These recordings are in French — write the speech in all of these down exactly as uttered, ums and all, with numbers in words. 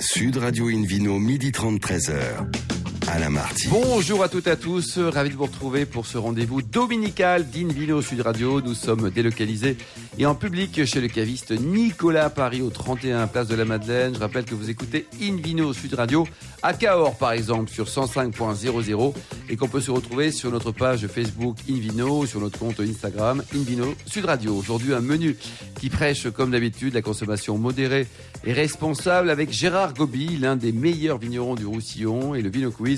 Sud Radio InVino, midi trente, treize heures. Alain Marty. Bonjour à toutes et à tous, ravi de vous retrouver pour ce rendez-vous dominical d'InVino Sud Radio. Nous sommes délocalisés et en public chez le caviste Nicolas Paris au trente et un place de la Madeleine. Je rappelle que vous écoutez InVino Sud Radio à Cahors par exemple sur cent cinq point zéro zéro et qu'on peut se retrouver sur notre page Facebook InVino, sur notre compte Instagram InVino Sud Radio. Aujourd'hui un menu qui prêche comme d'habitude la consommation modérée et responsable avec Gérard Gauby, l'un des meilleurs vignerons du Roussillon, et le Vino Quiz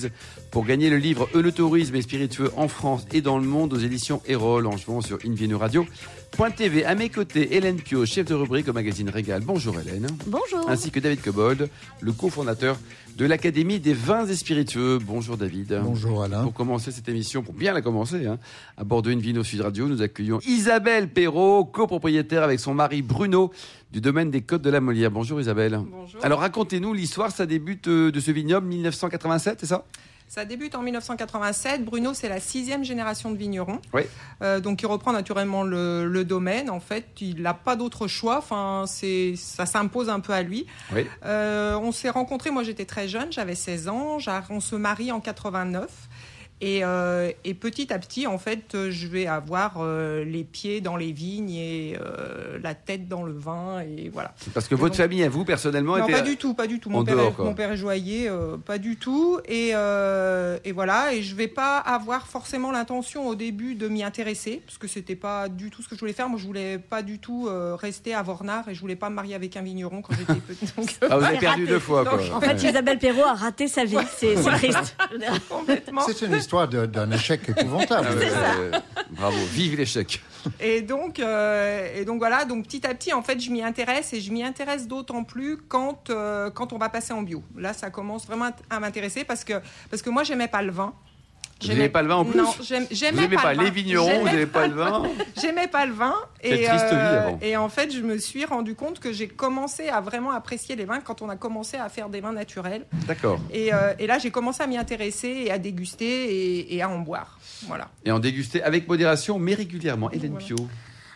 pour gagner le livre Œnotourisme et spiritueux en France et dans le monde aux éditions Eyrolles en jouant sur InVino Radio point T V. À mes côtés, Hélène Piau, chef de rubrique au magazine Régal. Bonjour Hélène. Bonjour. Ainsi que David Cobbold, le cofondateur de l'Académie des vins et spiritueux. Bonjour David. Bonjour Alain. Pour commencer cette émission, pour bien la commencer, hein, à bord de InVino Sud Radio, nous accueillons Isabelle Perrault, copropriétaire avec son mari Bruno du domaine des Côtes de la Molière. Bonjour Isabelle. Bonjour. Alors racontez-nous l'histoire, ça débute de ce vignoble mille neuf cent quatre-vingt-sept, c'est ça ? Ça débute en mille neuf cent quatre-vingt-sept. Bruno, c'est la sixième génération de vignerons. Oui. Euh, donc, il reprend naturellement le, le domaine. En fait, il n'a pas d'autre choix. Enfin, c'est, ça s'impose un peu à lui. Oui. Euh, on s'est rencontrés. Moi, j'étais très jeune. J'avais seize ans. On se marie en quatre-vingt-neuf. Et, euh, et petit à petit, en fait, je vais avoir euh, les pieds dans les vignes et euh, la tête dans le vin, et voilà. C'est parce que votre donc, famille, à vous, personnellement, non, était pas du tout, pas du tout. Mon père, dehors, mon père est joaillier, euh, pas du tout. Et, euh, et voilà. Et je vais pas avoir forcément l'intention au début de m'y intéresser, parce que c'était pas du tout ce que je voulais faire. Moi, je voulais pas du tout euh, rester à Vauxrenard, et je voulais pas me marier avec un vigneron quand j'étais petite. Donc, ah, vous avez perdu raté. deux fois. Quoi. Donc, en fait, Isabelle Perrault a raté sa vie. Ouais. C'est, c'est triste. Complètement. C'est une histoire d'un échec épouvantable. euh, bravo, vive l'échec. Et donc, euh, et donc voilà, donc petit à petit, en fait, je m'y intéresse et je m'y intéresse d'autant plus quand euh, quand on va passer en bio. Là, ça commence vraiment à m'intéresser parce que parce que moi, j'aimais pas le vin. Vous n'aimez pas le vin en plus ? Non, j'aimais, j'aimais vous pas, pas le vin. Les vignerons, vous n'aimez pas, pas le vin. J'aimais pas le vin. Et, triste euh, vie avant. Et en fait, je me suis rendu compte que j'ai commencé à vraiment apprécier les vins quand on a commencé à faire des vins naturels. D'accord. Et, euh, et là, j'ai commencé à m'y intéresser et à déguster et, et à en boire. Voilà. Et en déguster avec modération, mais régulièrement. Hélène voilà. Piau.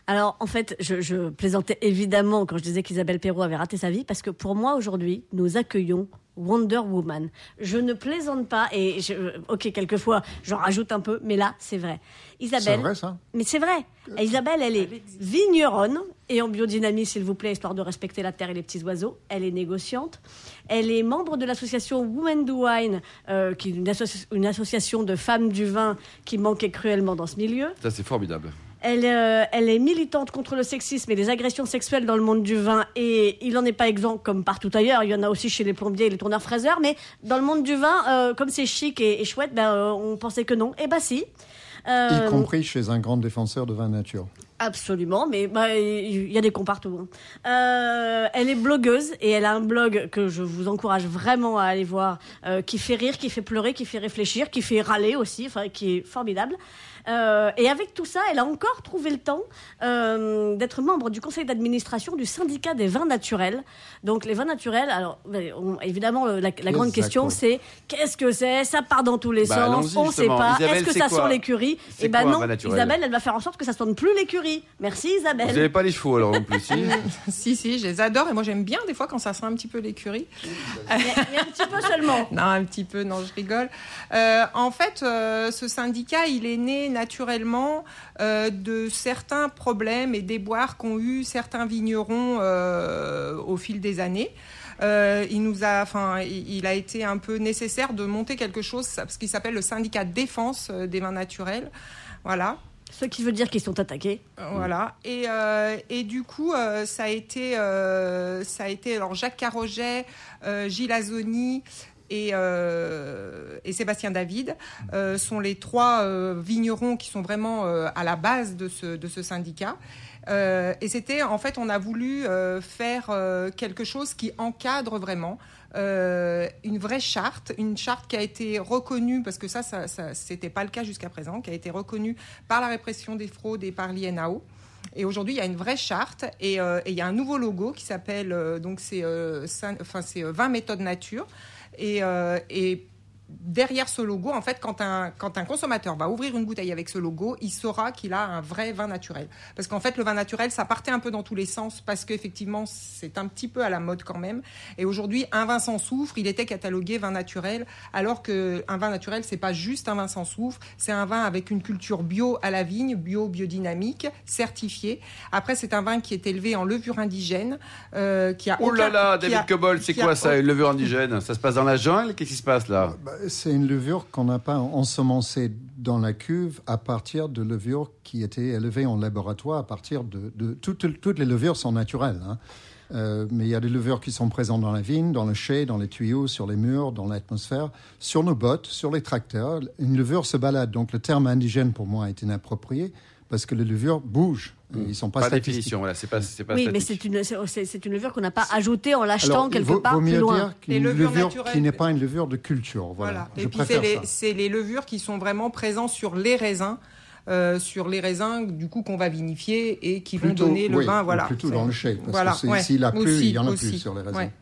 Alors, en fait, je, je plaisantais évidemment quand je disais qu'Isabelle Perrault avait raté sa vie, parce que pour moi, aujourd'hui, nous accueillons Wonder Woman. Je ne plaisante pas, et je, ok, quelquefois, j'en rajoute un peu, mais là, c'est vrai. Isabelle, c'est vrai, ça ? Mais c'est vrai. Isabelle, elle est vigneronne, et en biodynamie, s'il vous plaît, histoire de respecter la terre et les petits oiseaux. Elle est négociante. Elle est membre de l'association Women Do Wine, euh, qui est une, associ- une association de femmes du vin qui manquait cruellement dans ce milieu. Ça, c'est formidable. Elle, euh, elle est militante contre le sexisme et les agressions sexuelles dans le monde du vin, et il n'en est pas exempt comme partout ailleurs. Il y en a aussi chez les plombiers et les tourneurs-fraiseurs, mais dans le monde du vin, euh, comme c'est chic et, et chouette, ben, euh, on pensait que non. Eh ben si. Euh, y compris chez un grand défenseur de vin nature. Absolument, mais bah, y a des cons partout. Hein. Euh, elle est blogueuse et elle a un blog que je vous encourage vraiment à aller voir, euh, qui fait rire, qui fait pleurer, qui fait réfléchir, qui fait râler aussi, enfin, qui est formidable. Euh, et avec tout ça, elle a encore trouvé le temps euh, d'être membre du conseil d'administration du syndicat des vins naturels. Donc les vins naturels, alors on, évidemment la, la grande Exactement. question c'est qu'est-ce que c'est ? Ça part dans tous les bah, sens, on ne sait pas. Isabelle, est-ce que ça sent l'écurie ? Eh ben non, Isabelle, elle va faire en sorte que ça ne sonne plus l'écurie. Merci Isabelle. Vous n'avez pas les chevaux alors en plus. Si, si, si, je les adore et moi j'aime bien des fois quand ça sent un petit peu l'écurie. Mais, mais un petit peu seulement. Non, un petit peu, non, je rigole. Euh, en fait, euh, ce syndicat, il est né naturellement euh, de certains problèmes et déboires qu'ont eu certains vignerons euh, au fil des années. Euh, il nous a, enfin, il a été un peu nécessaire de monter quelque chose, ce qui s'appelle le syndicat de défense des vins naturels. Voilà. Ce qui veut dire qu'ils sont attaqués. Voilà. Et, euh, et du coup, euh, ça a été, euh, ça a été alors Jacques Carojet, euh, Gilles Azoni. Et, euh, et Sébastien David euh, sont les trois euh, vignerons qui sont vraiment euh, à la base de ce, de ce syndicat. Euh, et c'était, en fait, on a voulu euh, faire euh, quelque chose qui encadre vraiment euh, une vraie charte, une charte qui a été reconnue, parce que ça, ça, ça c'était pas le cas jusqu'à présent, qui a été reconnue par la répression des fraudes et par l'I N A O. Et aujourd'hui, il y a une vraie charte et, euh, et il y a un nouveau logo qui s'appelle, euh, donc c'est, euh, c'est, enfin, c'est vingt méthodes nature. Et, euh, et derrière ce logo, en fait, quand un, quand un consommateur va ouvrir une bouteille avec ce logo, il saura qu'il a un vrai vin naturel. Parce qu'en fait, le vin naturel, ça partait un peu dans tous les sens, parce qu'effectivement, c'est un petit peu à la mode quand même. Et aujourd'hui, un vin sans soufre, il était catalogué vin naturel, alors qu'un vin naturel, c'est pas juste un vin sans soufre, c'est un vin avec une culture bio à la vigne, bio, biodynamique, certifié. Après, c'est un vin qui est élevé en levure indigène, euh, qui a... Oh là aucun, là, David a, Cobbold, c'est quoi a, ça, une levure indigène? Ça se passe dans la jungle? Qu'est-ce qui se passe là? Bah, c'est une levure qu'on n'a pas ensemencée dans la cuve à partir de levures qui étaient élevées en laboratoire à partir de... de toutes, toutes les levures sont naturelles, hein. Euh, mais il y a des levures qui sont présentes dans la vigne, dans le chai, dans les tuyaux, sur les murs, dans l'atmosphère, sur nos bottes, sur les tracteurs. Une levure se balade. Donc le terme indigène, pour moi, est inapproprié parce que les levures bougent. Ils ne sont pas, pas statistiques. Pas définition, voilà, c'est pas, c'est pas oui, statique. Mais c'est une, c'est, c'est une levure qu'on n'a pas ajoutée en l'achetant. Alors, quelque vaut, part vaut mieux plus loin. Dire qu'une levure naturelle, qui n'est pas une levure de culture. Voilà, voilà. Je Et puis c'est les, c'est les levures qui sont vraiment présentes sur les raisins. Euh, sur les raisins du coup qu'on va vinifier et qui plutôt, vont donner le oui, vin voilà plutôt c'est... dans le chai parce voilà, que c'est, ouais. s'il n'y a plus aussi, il n'y en a aussi. Plus sur les raisins ouais.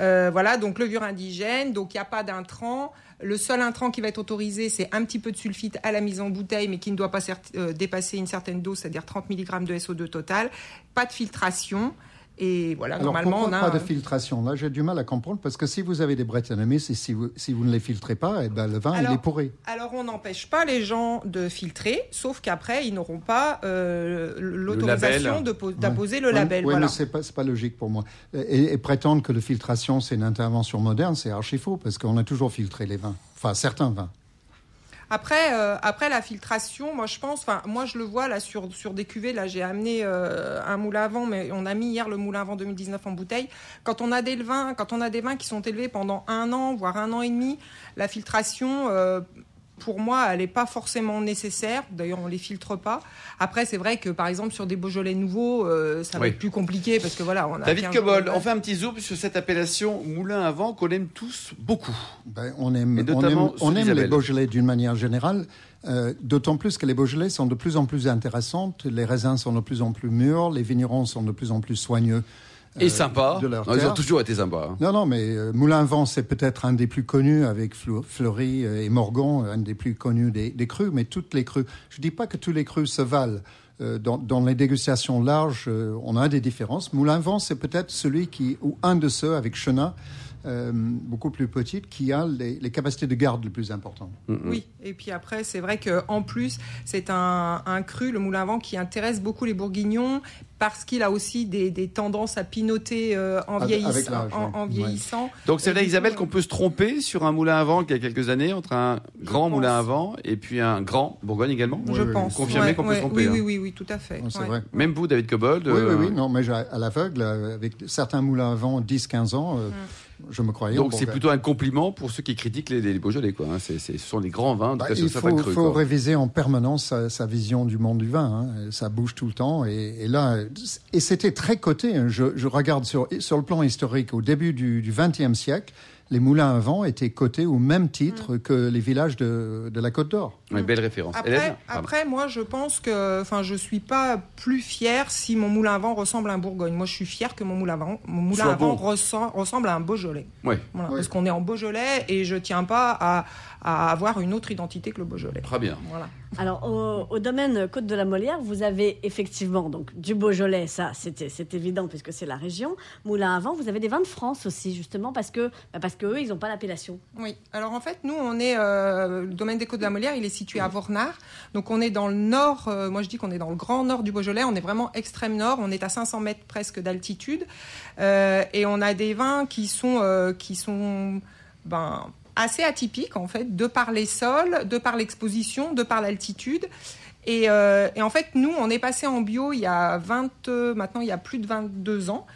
euh, voilà donc levure indigène, donc il n'y a pas d'intrant. Le seul intrant qui va être autorisé, c'est un petit peu de sulfite à la mise en bouteille, mais qui ne doit pas certi- euh, dépasser une certaine dose, c'est-à-dire trente milligrammes de S O deux total. Pas de filtration. Et voilà, alors normalement, pourquoi on a... pas de filtration? Là, j'ai du mal à comprendre, parce que si vous avez des bretanomistes et si vous, si vous ne les filtrez pas, eh ben, le vin, alors, il est pourri. Alors, on n'empêche pas les gens de filtrer, sauf qu'après, ils n'auront pas euh, l'autorisation de, d'apposer ouais. le label. Oui, voilà. Mais ce n'est pas, pas logique pour moi. Et, et prétendre que la filtration, c'est une intervention moderne, c'est archi faux, parce qu'on a toujours filtré les vins, enfin, certains vins. Après, euh, après la filtration, moi je pense, enfin moi je le vois là sur sur des cuvées. Là j'ai amené euh, un Moulin-Vent, mais on a mis hier le Moulin-Vent deux mille dix-neuf en bouteille. Quand on a des vins, quand on a des vins qui sont élevés pendant un an, voire un an et demi, la filtration. Euh, Pour moi, elle n'est pas forcément nécessaire. D'ailleurs, on ne les filtre pas. Après, c'est vrai que, par exemple, sur des Beaujolais nouveaux, euh, ça va oui. être plus compliqué parce que voilà, on a... David Cobbold, on fait un petit zoom sur cette appellation moulin à vent qu'on aime tous beaucoup. Ben, on aime, on aime, on aime les Beaujolais d'une manière générale, euh, d'autant plus que les Beaujolais sont de plus en plus intéressantes. Les raisins sont de plus en plus mûrs, les vignerons sont de plus en plus soigneux. Et euh, sympa. Non, ils ont toujours été sympas. Hein. Non, non, mais euh, Moulin-Vent, c'est peut-être un des plus connus avec Fle- Fleury et Morgan, un des plus connus des, des crus, mais toutes les crus. Je ne dis pas que tous les crus se valent. Euh, dans, dans les dégustations larges, euh, on a des différences. Moulin-Vent, c'est peut-être celui qui, ou un de ceux avec Chenin, Euh, beaucoup plus petite, qui a les, les capacités de garde les plus importantes. Oui, et puis après, c'est vrai qu'en plus, c'est un, un cru, le Moulin-Vent, qui intéresse beaucoup les Bourguignons, parce qu'il a aussi des, des tendances à pinoter euh, en, vieilliss- en, en, en vieillissant. Ouais. Donc c'est là, Isabelle, qu'on peut se tromper sur un Moulin-Vent qu'il y a quelques années, entre un grand Moulin-Vent et puis un grand Bourgogne également. Je oui, pense. Confirmez ouais, qu'on ouais, peut se tromper. Oui, hein. oui, oui, oui, tout à fait. Non, c'est ouais. vrai. Même vous, David Cobbold. Oui, euh... oui, oui, non, mais à l'aveugle, avec certains Moulin-Vent dix quinze ans... Euh, ouais. Je me croyais. Donc c'est plutôt un compliment pour ceux qui critiquent les, les Beaujolais, quoi. C'est, c'est, ce sont les grands vins. Bah, cas, il faut, cru, faut réviser en permanence sa, sa vision du monde du vin. Hein. Ça bouge tout le temps. Et, et là, et c'était très coté. Hein. Je, je regarde sur, sur le plan historique, au début du XXe siècle, les moulins à vent étaient cotés au même titre mmh. que les villages de, de la Côte d'Or. Une oui, belle référence. Après, Hélène, après moi, je pense que, enfin, je suis pas plus fière si mon moulin à vent ressemble à un Bourgogne. Moi, je suis fière que mon moulin à vent, mon moulin à vent ressemble, ressemble à un Beaujolais. Oui. Voilà, oui. Parce qu'on est en Beaujolais et je tiens pas à, à avoir une autre identité que le Beaujolais. Très bien. Voilà. Alors, au, au domaine Côtes de la Molière, vous avez effectivement donc du Beaujolais, ça, c'était, c'est évident puisque c'est la région. Moulin à vent, vous avez des vins de France aussi, justement, parce que, bah, parce qu'eux, ils n'ont pas l'appellation. Oui. Alors, en fait, nous, on est... Euh, le domaine des Côtes de la Molière, il est situé à Vauxrenard. Donc, on est dans le nord... Euh, moi, je dis qu'on est dans le grand nord du Beaujolais. On est vraiment extrême nord. On est à cinq cents mètres presque d'altitude. Euh, et on a des vins qui sont... Euh, qui sont ben, assez atypiques, en fait, de par les sols, de par l'exposition, de par l'altitude... Et, euh, et en fait, nous, on est passé en bio il y a vingt, maintenant il y a plus de vingt-deux ans.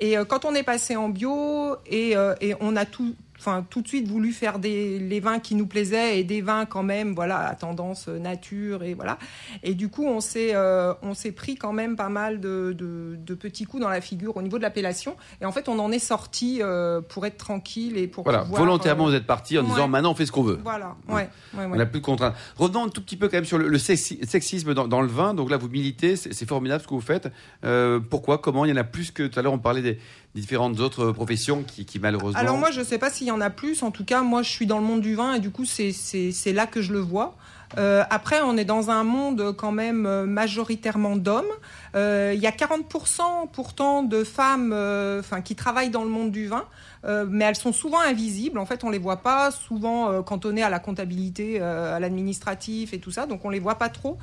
Et euh, quand on est passé en bio et, euh, et on a tout, enfin tout de suite voulu faire des les vins qui nous plaisaient et des vins quand même, voilà, à tendance nature et voilà. Et du coup, on s'est euh, on s'est pris quand même pas mal de, de de petits coups dans la figure au niveau de l'appellation. Et en fait, on en est sorti euh, pour être tranquille et pour voilà pouvoir, volontairement euh, vous êtes parti en ouais. disant maintenant on fait ce qu'on veut. Voilà, ouais, ouais, ouais. On n'a plus de contraintes. Revenons un tout petit peu quand même sur le, le sexi- sexisme dans, dans le vin. Donc là, vous militez, c'est, c'est formidable ce que vous faites. Euh, pourquoi, comment il y en a plus que tout à l'heure on parlait des différentes autres professions qui, qui malheureusement. Alors moi, je sais pas si y en a plus. En tout cas, moi, je suis dans le monde du vin et du coup, c'est, c'est, c'est là que je le vois. Euh, après, on est dans un monde quand même majoritairement d'hommes. Euh, il y a quarante pour cent pourtant de femmes euh, enfin, qui travaillent dans le monde du vin, euh, mais elles sont souvent invisibles. En fait, on les voit pas souvent euh, cantonnées à la comptabilité, euh, à l'administratif et tout ça, donc on les voit pas trop.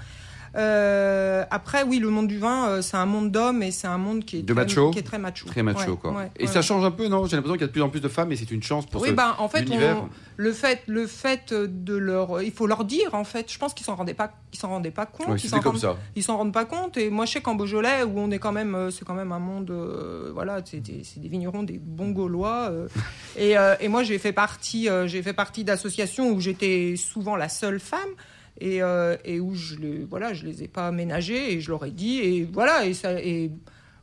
Euh, après, oui, le monde du vin, euh, c'est un monde d'hommes et c'est un monde qui est, de très, macho, qui est très macho. Très macho, ouais, quoi. Ouais, et ouais. Ça change un peu, non ? J'ai l'impression qu'il y a de plus en plus de femmes et c'est une chance pour oui, ce ben, en fait, l'univers. On, le fait, le fait de leur... Il faut leur dire, en fait. Je pense qu'ils ne s'en rendaient pas, ils s'en rendaient pas compte. Ouais, ils s'en comme rendent, ça. Ils ne s'en rendent pas compte. Et moi, je sais qu'en Beaujolais, où on est quand même... C'est quand même un monde... Euh, voilà, c'est des, c'est des vignerons, des bons Gaulois. Euh, et, euh, et moi, j'ai fait partie, euh, j'ai fait partie d'associations où j'étais souvent la seule femme. Et, euh, et où je les, voilà, je les ai pas ménagés et je leur ai dit et voilà et ça et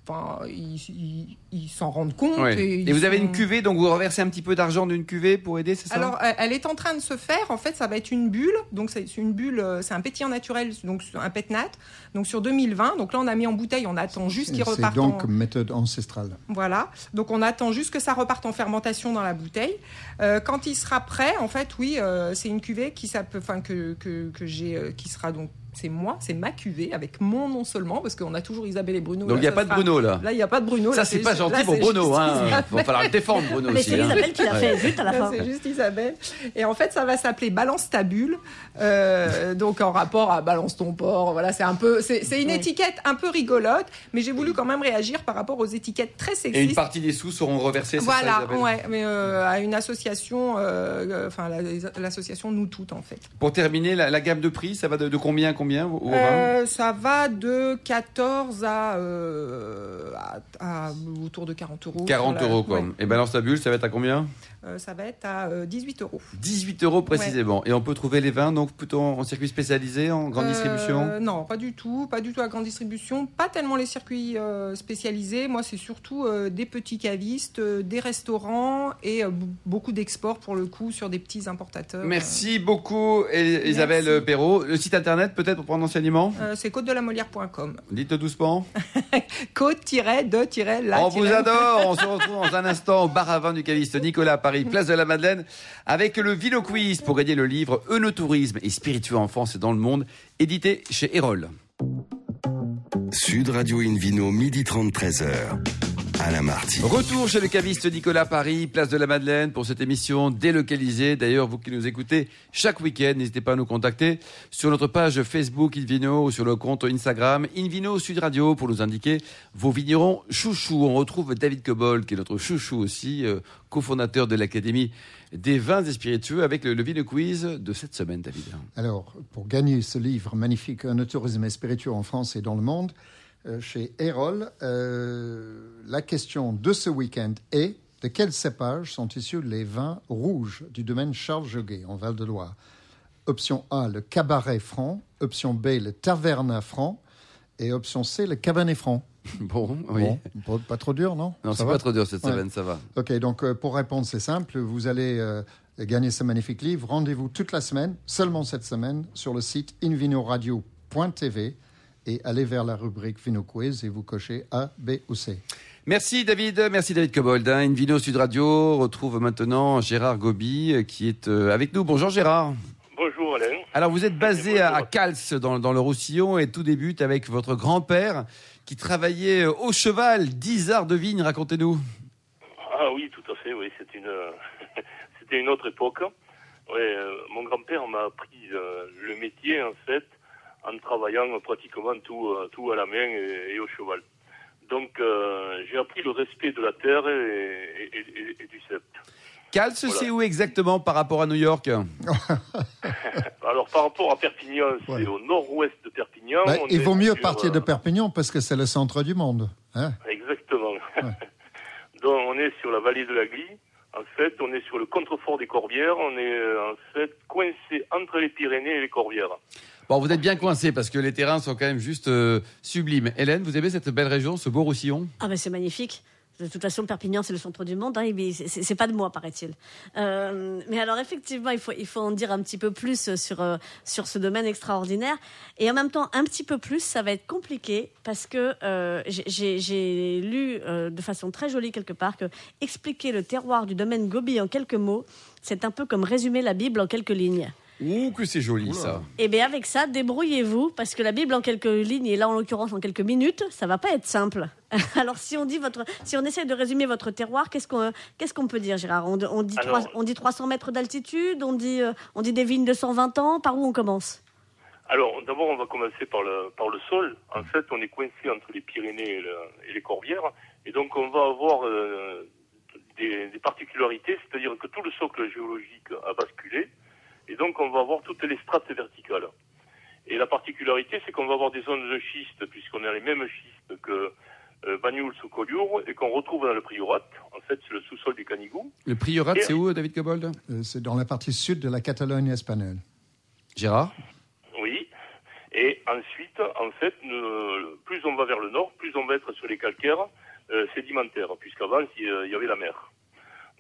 enfin ils, ils, ils s'en rendent compte. Ouais. Et, et vous sont... avez une cuvée, donc vous reversez un petit peu d'argent d'une cuvée pour aider, c'est ça ? Alors elle est en train de se faire. En fait, ça va être une bulle, donc c'est une bulle, c'est un pétillant naturel, donc un pet nat. Donc sur deux mille vingt, donc là on a mis en bouteille, on attend juste c'est, qu'il reparte. C'est donc en... méthode ancestrale. Voilà, donc on attend juste que ça reparte en fermentation dans la bouteille. Euh, quand il sera prêt, en fait, oui, euh, c'est une cuvée qui ça peut, enfin que que que j'ai, euh, qui sera donc. C'est moi, c'est ma cuvée, avec mon nom seulement, parce qu'on a toujours Isabelle et Bruno. Donc il n'y a pas de femme. Bruno, là. Là, il n'y a pas de Bruno. Ça, là, c'est, c'est pas juste, gentil là, pour Bruno. Il hein. va falloir le défendre, Bruno. Mais aussi, c'est Isabelle hein. qui l'a fait, juste à la fin. C'est juste Isabelle. Et en fait, ça va s'appeler Balance ta bulle. Euh, donc en rapport à Balance ton porc. Voilà, c'est, un peu, c'est, c'est une étiquette un peu rigolote, mais j'ai voulu quand même réagir par rapport aux étiquettes très sexistes. Et une partie des sous seront reversés, c'est voilà, ça, Isabelle ? Voilà, ouais, mais euh, à une association, euh, enfin, la, l'association Nous Toutes, en fait. Pour terminer, la, la gamme de prix, ça va de, de combien à combien ? Combien, au euh, ça va de quatorze à, euh, à, à autour de quarante euros. quarante euros, quoi. Ouais. Et Balance ta bulle, ça va être à combien ? euh, Ça va être à euh, dix-huit euros. dix-huit euros précisément. Ouais. Et on peut trouver les vins donc plutôt en, en circuit spécialisé, en grande euh, distribution ? Non, pas du tout. Pas du tout à grande distribution. Pas tellement les circuits euh, spécialisés. Moi, c'est surtout euh, des petits cavistes, euh, des restaurants et euh, beaucoup d'exports pour le coup sur des petits importateurs. Merci euh... beaucoup, et, Isabelle Merci. Perrault. Le site internet, peut-être, pour prendre enseignement euh, c'est côtes de la molière point com. Dites-le doucement. Côte-de-la. On vous adore. On se retrouve dans un instant au bar à vin du caviste Nicolas Paris, place de la Madeleine, avec le Vino Quiz pour gagner le livre Œnotourisme et spiritueux en France et dans le monde, édité chez Eyrolles. Sud Radio InVino, midi trente, treize heures. Alain Marty. Retour chez le caviste Nicolas Paris, place de la Madeleine, pour cette émission délocalisée. D'ailleurs, vous qui nous écoutez chaque week-end, n'hésitez pas à nous contacter sur notre page Facebook InVino ou sur le compte Instagram InVino Sud Radio pour nous indiquer vos vignerons chouchous. On retrouve David Cobbold, qui est notre chouchou aussi, euh, cofondateur de l'Académie des vins et spiritueux, avec le, le Vino Quiz de cette semaine, David. Alors, pour gagner ce livre magnifique, Un tourisme et spiritueux en France et dans le monde, chez Eyrolles, euh, la question de ce week-end est: de quel cépage sont issus les vins rouges du domaine Charles Joguet en Val-de-Loire ? Option A, le Cabaret franc. Option B, le Taverna franc. Et option C, le Cabernet franc. Bon, oui. Bon, pas trop dur, non ? Non, ça c'est va pas trop dur cette semaine, ouais. Ça va. Ok, donc euh, pour répondre, c'est simple. Vous allez euh, gagner ce magnifique livre. Rendez-vous toute la semaine, seulement cette semaine, sur le site invino radio point t v. Et allez vers la rubrique Vino Quiz et vous cochez A, B ou C. Merci David, merci David Cobbold. InVino Sud Radio retrouve maintenant Gérard Gauby qui est avec nous. Bonjour Gérard. Bonjour Alain. Alors vous êtes basé à, à Calce dans, dans le Roussillon et tout débute avec votre grand-père qui travaillait au cheval, dix arts de vigne, racontez-nous. Ah oui, tout à fait, oui. C'est une, c'était une autre époque. Ouais, euh, mon grand-père m'a appris euh, le métier en fait, en travaillant pratiquement tout, tout à la main et, et au cheval. Donc, euh, j'ai appris le respect de la terre et, et, et, et du ceps. Calce, voilà. C'est où exactement par rapport à New York ? Alors, par rapport à Perpignan, c'est voilà. Au nord-ouest de Perpignan. Bah, il vaut mieux sur, partir de Perpignan parce que c'est le centre du monde. Hein ? Exactement. Ouais. Donc, on est sur la vallée de la Glie. En fait, on est sur le contrefort des Corbières. On est, en fait, coincé entre les Pyrénées et les Corbières. Bon, vous êtes bien coincé parce que les terrains sont quand même juste euh, sublimes. Hélène, vous aimez cette belle région, ce beau Roussillon ? Ah ben c'est magnifique. De toute façon, Perpignan, c'est le centre du monde, hein, mais c'est, c'est pas de moi, paraît-il. Euh, mais alors, effectivement, il faut, il faut en dire un petit peu plus sur, sur ce domaine extraordinaire. Et en même temps, un petit peu plus, ça va être compliqué, parce que euh, j'ai, j'ai lu euh, de façon très jolie, quelque part, que expliquer le terroir du domaine Gauby en quelques mots, c'est un peu comme résumer la Bible en quelques lignes. Ouh, que c'est joli, ça. Et bien, avec ça, débrouillez-vous, parce que la Bible en quelques lignes, et là, en l'occurrence, en quelques minutes, ça va pas être simple. Alors, si on dit votre, si on essaie de résumer votre terroir, qu'est-ce qu'on, qu'est-ce qu'on peut dire, Gérard ? On, on dit Alors, trois, on dit trois cents mètres d'altitude, on dit, on dit des vignes de cent vingt ans, par où on commence ? Alors, d'abord, on va commencer par le, par le sol. En fait, on est coincé entre les Pyrénées et, le, et les Corbières, et donc on va avoir euh, des, des particularités, c'est-à-dire que tout le socle géologique a basculé. Et donc, on va avoir toutes les strates verticales. Et la particularité, c'est qu'on va avoir des zones de schiste, puisqu'on a les mêmes schistes que euh, Banyuls ou Collioure, et qu'on retrouve dans le Priorat. En fait, c'est le sous-sol du Canigou. Le Priorat, et... c'est où, David Cobbold ? euh, C'est dans la partie sud de la Catalogne espagnole. Gérard ? Oui. Et ensuite, en fait, euh, plus on va vers le nord, plus on va être sur les calcaires euh, sédimentaires, puisqu'avant, il euh, y avait la mer.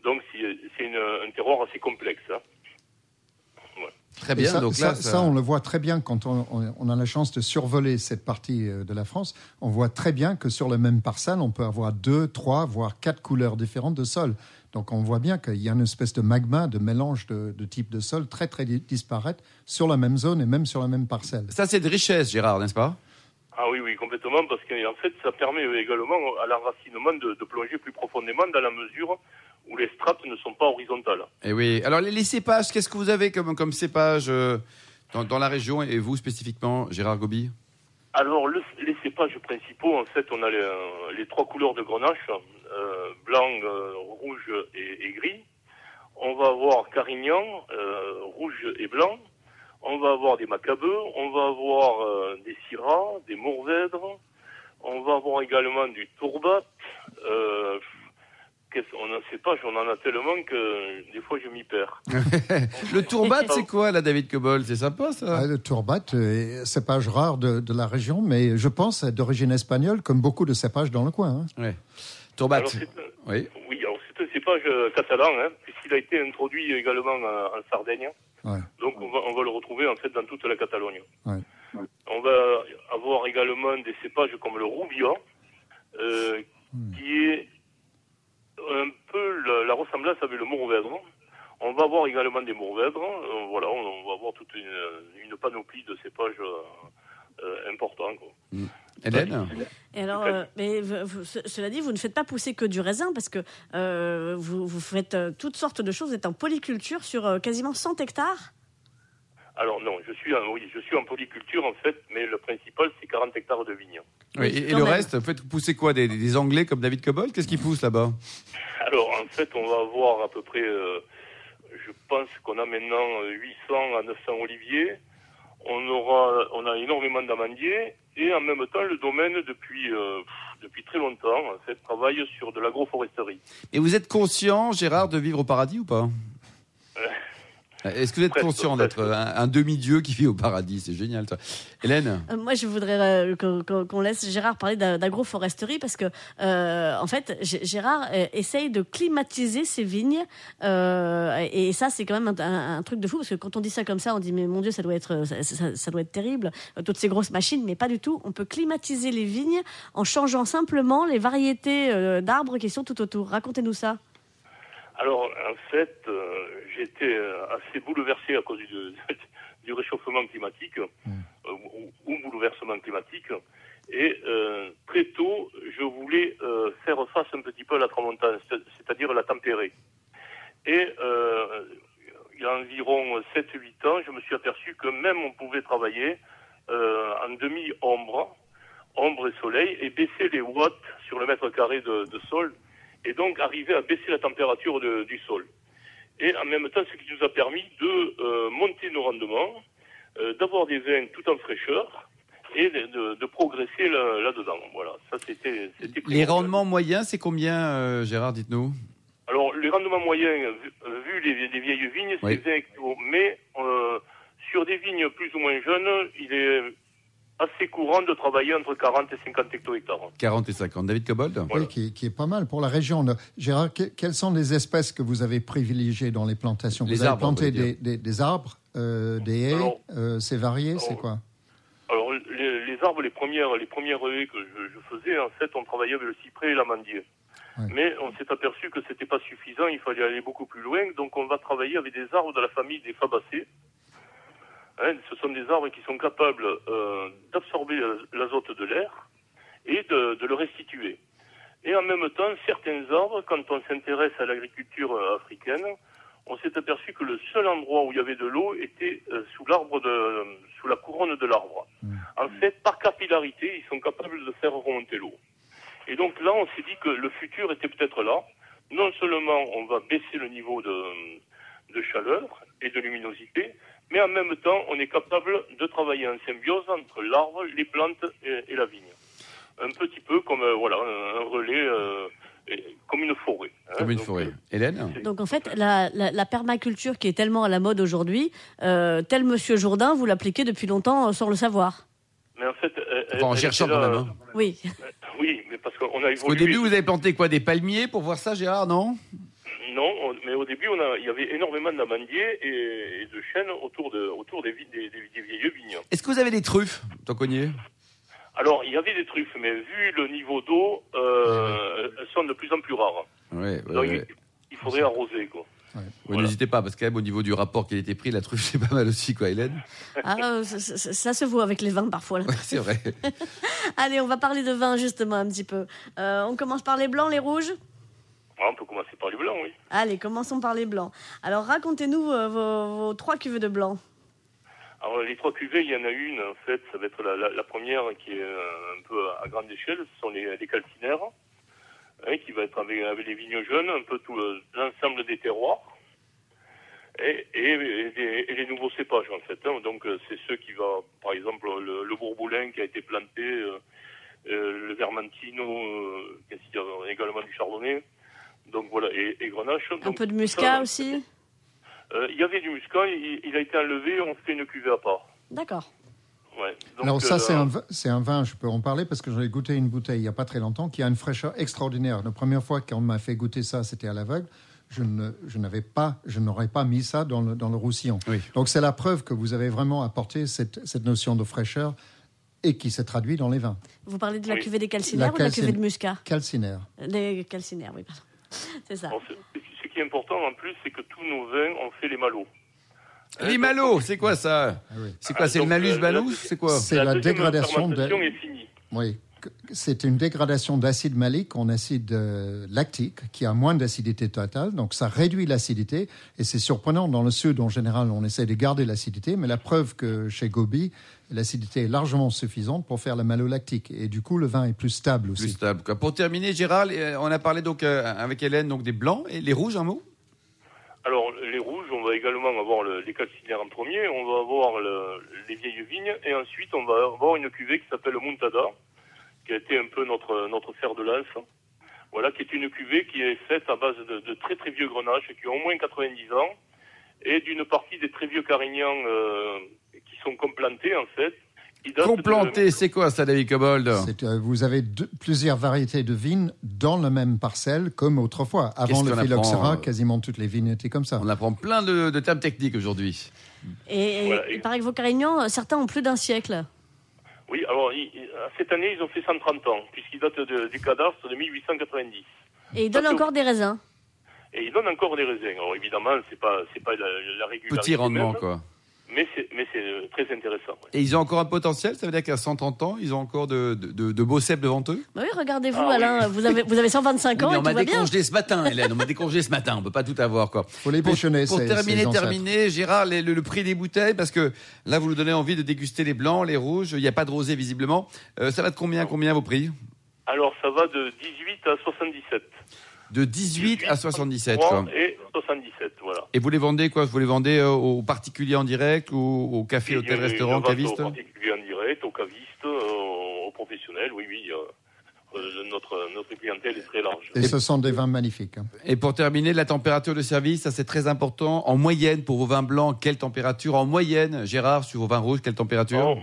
Donc, c'est une, un terroir assez complexe, hein. Très bien. Ça, donc là, ça, ça... ça, on le voit très bien quand on, on, on a la chance de survoler cette partie de la France. On voit très bien que sur le même parcelle, on peut avoir deux, trois, voire quatre couleurs différentes de sol. Donc, on voit bien qu'il y a une espèce de magma, de mélange de, de types de sol très, très disparates sur la même zone et même sur la même parcelle. Ça, c'est de richesse, Gérard, n'est-ce pas ? Ah oui, oui, complètement, parce qu'en fait, ça permet également à l'enracinement de, de plonger plus profondément dans la mesure où les strates ne sont pas horizontales. Eh oui, alors les, les cépages, qu'est-ce que vous avez comme, comme cépage euh, dans, dans la région, et vous spécifiquement, Gérard Gauby ? Alors, le, les cépages principaux, en fait, on a les, les trois couleurs de grenache, euh, blanc, euh, rouge et, et gris. On va avoir carignan, euh, rouge et blanc. On va avoir des macabeux, on va avoir euh, des syrahs, des mourvèdres, on va avoir également du tourbat. Euh, on en sait pas, j'en en a tellement que des fois je m'y perds. Le tourbat, c'est quoi là, David Cobbold ? C'est sympa ça. Ah, le tourbat, euh, cépage rare de, de la région, mais je pense d'origine espagnole, comme beaucoup de cépages dans le coin. Hein. Ouais. Tourbat. Alors, un... oui. oui, alors c'est un cépage catalan, hein, puisqu'il a été introduit également en, en Sardaigne. Ouais. Donc on va, on va le retrouver en fait dans toute la Catalogne. Ouais. Ouais. On va avoir également des cépages comme le roubia, euh, mmh. qui est un peu la, la ressemblance avec le mourvèdre. On va avoir également des mourvèdres. Euh, voilà, on, on va avoir toute une, une panoplie de cépages euh, euh, importants, quoi. Mmh. Hélène ? Et alors, euh, mais vous, cela dit, vous ne faites pas pousser que du raisin, parce que euh, vous, vous faites euh, toutes sortes de choses. Vous êtes en polyculture sur euh, quasiment cent hectares ? Alors non, je suis, en, oui, je suis en polyculture en fait, mais le principal, c'est quarante hectares de vignes. Oui, et, et le même. Reste, vous faites pousser quoi ? Des, des Anglais comme David Cobbold ? Qu'est-ce qu'ils poussent là-bas ? Alors en fait, on va avoir à peu près, euh, je pense qu'on a maintenant huit cents à neuf cents oliviers. On aura, on a énormément d'amandiers, et en même temps, le domaine, depuis, euh, depuis très longtemps, en fait, travaille sur de l'agroforesterie. Et vous êtes conscient, Gérard, de vivre au paradis ou pas ? Est-ce que vous êtes presque, conscient presque. d'être un, un demi-dieu qui vit au paradis ? C'est génial, toi. Hélène ? euh, Moi, je voudrais euh, qu'on, qu'on laisse Gérard parler d'agroforesterie, parce que, euh, en fait, Gérard essaye de climatiser ses vignes. Euh, et ça, c'est quand même un, un, un truc de fou, parce que quand on dit ça comme ça, on dit « Mais mon Dieu, ça doit être, ça, ça, ça doit être terrible, toutes ces grosses machines », mais pas du tout. On peut climatiser les vignes en changeant simplement les variétés d'arbres qui sont tout autour. Racontez-nous ça. Alors, en fait, euh, j'étais assez bouleversé à cause du, de, du réchauffement climatique, mmh. euh, ou, ou bouleversement climatique. Et euh, très tôt, je voulais euh, faire face un petit peu à la tramontane, c'est-à-dire la tempérer. Et euh, il y a environ sept huit ans, je me suis aperçu que même on pouvait travailler euh, en demi-ombre, ombre et soleil, et baisser les watts sur le mètre carré de, de sol, et donc arriver à baisser la température de, du sol. Et en même temps, ce qui nous a permis de euh, monter nos rendements, euh, d'avoir des vins tout en fraîcheur, et de, de, de progresser là, là-dedans. Voilà, ça c'était... c'était les rendements moyens, c'est combien, euh, Gérard, dites-nous ? Alors, les rendements moyens, vu, vu les, les vieilles vignes, c'est oui. vingt hectos. Mais euh, sur des vignes plus ou moins jeunes, il est assez courant de travailler entre quarante et cinquante hectare-hectares. quarante et cinquante. David Cobbold, voilà. Oui, qui, qui est pas mal pour la région. Gérard, que, quelles sont les espèces que vous avez privilégiées dans les plantations? Les Vous arbres, avez planté des, des, des arbres, euh, des haies, alors, euh, c'est varié, alors, c'est quoi? Alors, les, les arbres, les premières, les premières haies que je, je faisais, en fait, on travaillait avec le cyprès et l'amandier. Ouais. Mais on s'est aperçu que c'était pas suffisant, il fallait aller beaucoup plus loin, donc on va travailler avec des arbres de la famille des fabacées. Hein, ce sont des arbres qui sont capables euh, d'absorber l'azote de l'air et de, de le restituer. Et en même temps, certains arbres, quand on s'intéresse à l'agriculture africaine, on s'est aperçu que le seul endroit où il y avait de l'eau était euh, sous l'arbre de, sous la couronne de l'arbre. Mmh. En fait, par capillarité, ils sont capables de faire remonter l'eau. Et donc là, on s'est dit que le futur était peut-être là. Non seulement on va baisser le niveau de, de chaleur et de luminosité, mais en même temps, on est capable de travailler en symbiose entre l'arbre, les plantes et, et la vigne. Un petit peu comme euh, voilà, un relais, euh, comme une forêt. Hein. Comme une Donc, forêt. Euh, Hélène ? Donc en fait, la, la, la permaculture qui est tellement à la mode aujourd'hui, euh, tel Monsieur Jourdain, vous l'appliquez depuis longtemps euh, sans le savoir. Mais en fait... Euh, enfin, en cherchant quand même. Hein. Oui. Oui, mais parce qu'on a évolué... Au début, vous avez planté quoi, des palmiers pour voir ça, Gérard, non ? Non, on, mais au début, on a, il y avait énormément d'amandiers et, et de chênes autour, de, autour des, des, des, des vieilles vignes. Est-ce que vous avez des truffes, Tanconnier ? Alors, il y avait des truffes, mais vu le niveau d'eau, euh, ouais, ouais. elles sont de plus en plus rares. Ouais, ouais, Donc, ouais. Il, il faudrait C'est... arroser, quoi. Ouais. Voilà. N'hésitez pas, parce qu'au niveau du rapport qui a été pris, la truffe, c'est pas mal aussi, quoi, Hélène. Ah, euh, ça, ça, ça se voit avec les vins, parfois. Là. Ouais, c'est vrai. Allez, on va parler de vin, justement, un petit peu. Euh, on commence par les blancs, les rouges ? Ah, on peut commencer par les blancs, oui. Allez, commençons par les blancs. Alors, racontez-nous euh, vos, vos trois cuvées de blanc. Alors, les trois cuvées, il y en a une, en fait, ça va être la, la, la première qui est euh, un peu à grande échelle, ce sont les, les calcinaires. Hein, qui va être avec, avec les vignes jeunes, un peu tout euh, l'ensemble des terroirs, et, et, et, des, et les nouveaux cépages en fait. Hein. Donc euh, c'est ceux qui vont, par exemple, le, le bourboulin qui a été planté, euh, euh, le vermentino, euh, qu'est-ce qu'il y a, également du chardonnay, donc voilà, et, et grenache. Un donc, peu de muscat ça, aussi euh, Il y avait du muscat, il, il a été enlevé, on fait une cuvée à part. D'accord. Ouais, donc Alors ça, euh, c'est, un vin, c'est un vin, je peux en parler, parce que j'en ai goûté une bouteille il n'y a pas très longtemps, qui a une fraîcheur extraordinaire. La première fois qu'on m'a fait goûter ça, c'était à l'aveugle. Je, ne, je, n'avais pas, je n'aurais pas mis ça dans le, dans le Roussillon. Oui. Donc c'est la preuve que vous avez vraiment apporté cette, cette notion de fraîcheur et qui s'est traduite dans les vins. Vous parlez de la oui. cuvée des calcinaires ou de la cuvée de muscat ? Calcinaires. Les calcinaires, oui, pardon. C'est ça. Bon, ce, ce qui est important en plus, c'est que tous nos vins ont fait les malots. Les malots, c'est quoi ça ? ah oui. C'est quoi, c'est donc, le malus balus ? C'est quoi ? C'est la, la dégradation de. Est finie. Oui, c'est une dégradation d'acide malique en acide euh, lactique qui a moins d'acidité totale, donc ça réduit l'acidité et c'est surprenant. Dans le sud, en général, on essaie de garder l'acidité, mais la preuve que chez Gauby, l'acidité est largement suffisante pour faire la malolactique et du coup, le vin est plus stable aussi. Plus stable. Pour terminer, Gérald, on a parlé donc euh, avec Hélène donc des blancs et les rouges, un mot ? Alors, les rouges, on va également avoir le, les calcinaires en premier, on va avoir le, les vieilles vignes, et ensuite, on va avoir une cuvée qui s'appelle Montada, qui a été un peu notre, notre fer de lance. Voilà, qui est une cuvée qui est faite à base de, de très très vieux grenaches, qui ont au moins quatre-vingt-dix ans, et d'une partie des très vieux carignans euh, qui sont complantés, en fait. Complanté, de... c'est quoi ça, David Cobbold ? euh, Vous avez deux, plusieurs variétés de vignes dans la même parcelle, comme autrefois. Avant Qu'est-ce le phylloxéra, euh... quasiment toutes les vignes étaient comme ça. On apprend plein de, de termes techniques aujourd'hui. Et, et, voilà, et... il paraît que vos carignans, certains ont plus d'un siècle. Oui, alors il, cette année, ils ont fait cent trente ans, puisqu'ils datent de, du cadastre de mille huit cent quatre-vingt-dix. Et ils donnent encore des raisins. Et ils donnent encore des raisins. Alors évidemment, c'est pas, c'est pas la, la régularité. Petit rendement, même. quoi. Mais c'est, mais c'est très intéressant. Ouais. Et ils ont encore un potentiel ? Ça veut dire qu'à cent trente ans, ils ont encore de, de, de beaux cèpes devant eux ? bah Oui, regardez-vous, ah, Alain, oui. vous, avez, vous avez cent vingt-cinq oui, ans et on tout va bien. On m'a décongelé ce matin, Hélène, on m'a décongelé ce matin, on ne peut pas tout avoir. Quoi. Pour les bouchonner, Pour, pour c'est, terminer, c'est terminer Gérard, les, le, le prix des bouteilles, parce que là, vous nous donnez envie de déguster les blancs, les rouges, il n'y a pas de rosé visiblement. Euh, ça va de combien, combien vos prix ? Alors, ça va de dix-huit à soixante-dix-sept. De dix-huit à soixante-dix-sept. Quoi. Et soixante-dix-sept, voilà. Et vous les vendez quoi ? Vous les vendez euh, aux particuliers en direct ou aux cafés, hôtels, restaurants, cavistes ? Aux particuliers en direct, aux cavistes, euh, aux professionnels, oui, oui. Euh, euh, notre, notre clientèle est très large. Et ce sont des vins magnifiques. Hein. Et pour terminer, la température de service, ça c'est très important. En moyenne, pour vos vins blancs, quelle température ? En moyenne, Gérard, sur vos vins rouges, quelle température ? oh.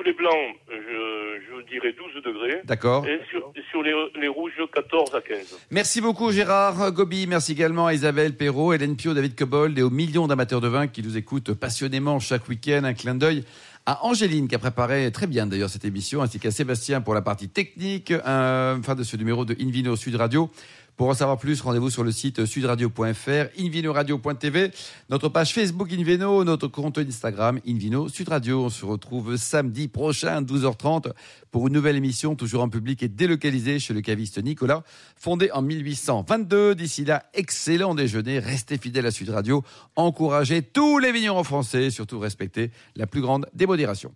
sur les blancs, je, je dirais douze degrés. D'accord. Et sur, sur les, les rouges, quatorze à quinze. Merci beaucoup Gérard Gauby. Merci également à Isabelle Perrault, Hélène Piau, David Cobbold et aux millions d'amateurs de vin qui nous écoutent passionnément chaque week-end. Un clin d'œil à Angéline qui a préparé très bien d'ailleurs cette émission, ainsi qu'à Sébastien pour la partie technique, euh, fin de ce numéro de InVino Sud Radio. Pour en savoir plus, rendez-vous sur le site sudradio point f r, invino radio point t v, notre page Facebook InVino, notre compte Instagram InVino Sud Radio. On se retrouve samedi prochain à douze heures trente pour une nouvelle émission, toujours en public et délocalisée chez le caviste Nicolas, fondé en mille huit cent vingt-deux. D'ici là, excellent déjeuner, restez fidèles à Sud Radio, encouragez tous les vignerons français, surtout respectez la plus grande démodération.